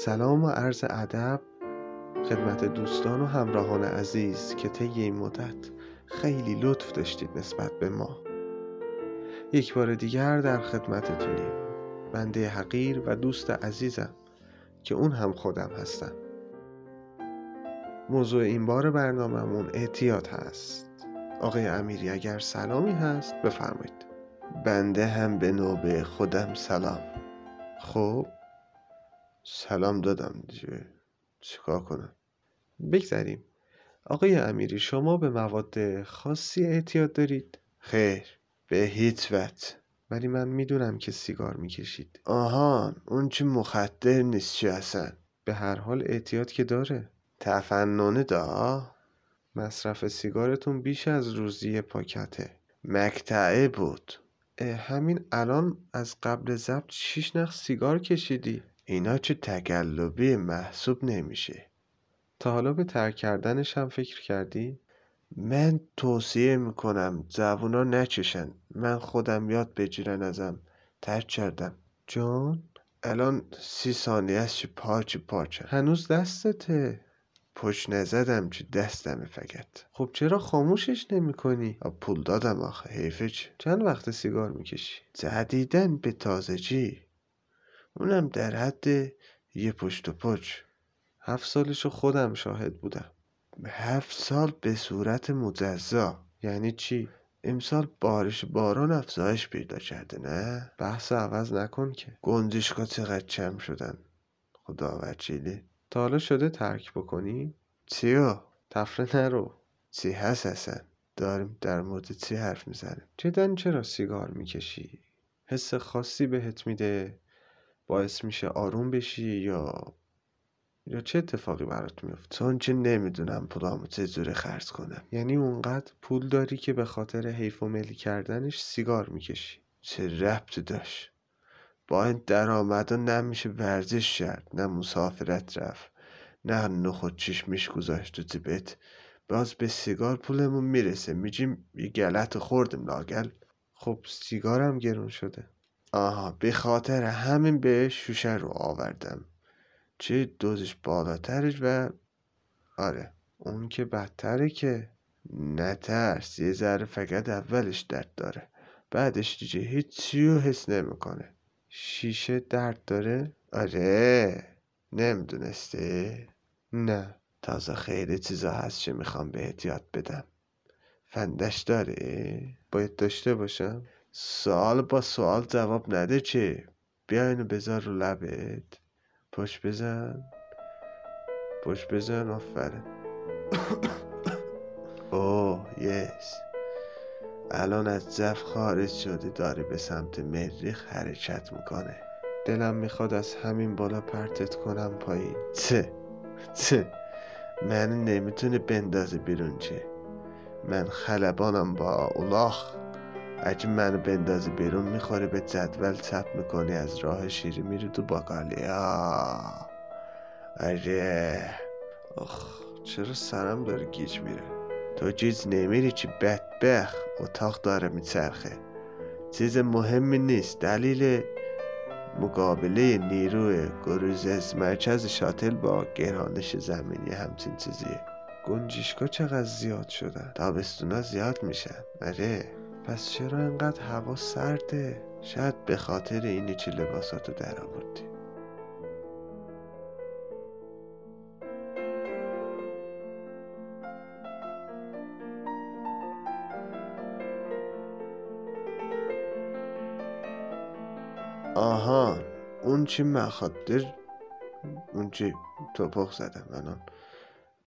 سلام و عرض ادب خدمت دوستان و همراهان عزیز که طی این مدت خیلی لطف داشتید نسبت به ما. یک بار دیگر در خدمتتونیم. بنده حقیر و دوست عزیزم که اون هم خودم هستم. موضوع این بار برنامه‌مون اعتیاد هست. آقای امیری اگر سلامی هست بفرمایید. بنده هم به نوبه خودم سلام. خب سلام دادم دیگه، چیکار کنم؟ بگذاریم. آقای امیری شما به مواد خاصی اعتیاد دارید؟ خیر، به هیچ وقت. ولی من میدونم که سیگار میکشید. آهان، اون چی مخدر نیست چی هستن. به هر حال اعتیاد که داره. تفننه دا؟ مصرف سیگارتون بیش از روزی پاکته. مقطعه بود. همین الان از قبل ضبط 6 نخ سیگار کشیدی. اینا چه تقلبی محسوب نمیشه. تا حالا به ترک کردنش هم فکر کردی؟ من توصیه میکنم جوونا نچشن. من خودم یاد بگیرن ازم. ترک کردم. جان؟ الان 30 ثانیه است چه پاچه. هنوز دستته. پشت نزدم چه دستمه فقط. خب چرا خاموشش نمی کنی؟ پول دادم آخه حیفه چه. چند وقت سیگار میکشی؟ جدیدن به تازگی. اونم در حد یه پشت و پچ. 7 سالشو خودم شاهد بودم. 7 سال به صورت مجزا. یعنی چی؟ امسال باران افزایش پیدا کرده نه؟ بحث عوض نکن که. گنجشکا چقدر چم شدن. خدا وکیلی. تا حالا شده ترک بکنی؟ چیو؟ تفره نرو. چی هست اصلا؟ داریم در مورد چی حرف میزنیم؟ جدن چرا سیگار میکشی؟ حس خاصی بهت میده؟ باعث میشه آروم بشی یا چه اتفاقی برات میفته؟ چون چه نمیدونم پولامو چه جوری خرج کنم. یعنی اونقدر پول داری که به خاطر حیف و ملی کردنش سیگار میکشی؟ چه ربطی داشت؟ با این درآمدا نمیشه ورزش کرد، نه مسافرت رفت، نه خود چشمش گذاشت تو جیبت. باز به سیگار پولمون میرسه، میگیم یه گلت خوردیم لاگل. خب سیگارم گرون شده. آها، به خاطر همین به شوشه رو آوردم. چه دوزش بالاترش و آره اون که بدتره که. نترس، یه ذره فقط اولش درد داره، بعدش دیگه هیچی رو حس نمیکنه. شیشه درد داره؟ آره. نمیدونستی؟ نه. تازه خیلی چیزا هست چه میخوام بهت یاد بدم. فندش داره؟ باید داشته باشم. سوال با سوال جواب نده چه. بیا اینو بذار رو لبت. پشت بزن. آفرین. اوه یس، الان از جف خارج شده، داره به سمت مریخ حرکت میکنه. دلم میخواد از همین بالا پرتت کنم پایین. چه من نمیتونه بندازه بیرون. چه من خلبانم با اولاخ. اگه منو بندازه بیرون میخوره به جدول، چپ میکنی از راه شیری میری تو باقالی. آره. آخ چرا سرم داره گیج میره. تو گیج نمیری چی بدبخ، اتاق داره میچرخه. چیز مهمی نیست. دلیل مقابله نیروی گروز از مرکز شاتل با گرانش زمینی همچین چیزیه. گنجشکا چقدر زیاد شدن. تابستونا زیاد میشن. آره. پس چرا انقدر هوا سرده؟ شاید به خاطر اینی چه لباساتو در آوردی. آهان، اون چی مخدر، اون چی توپخ زدم الان.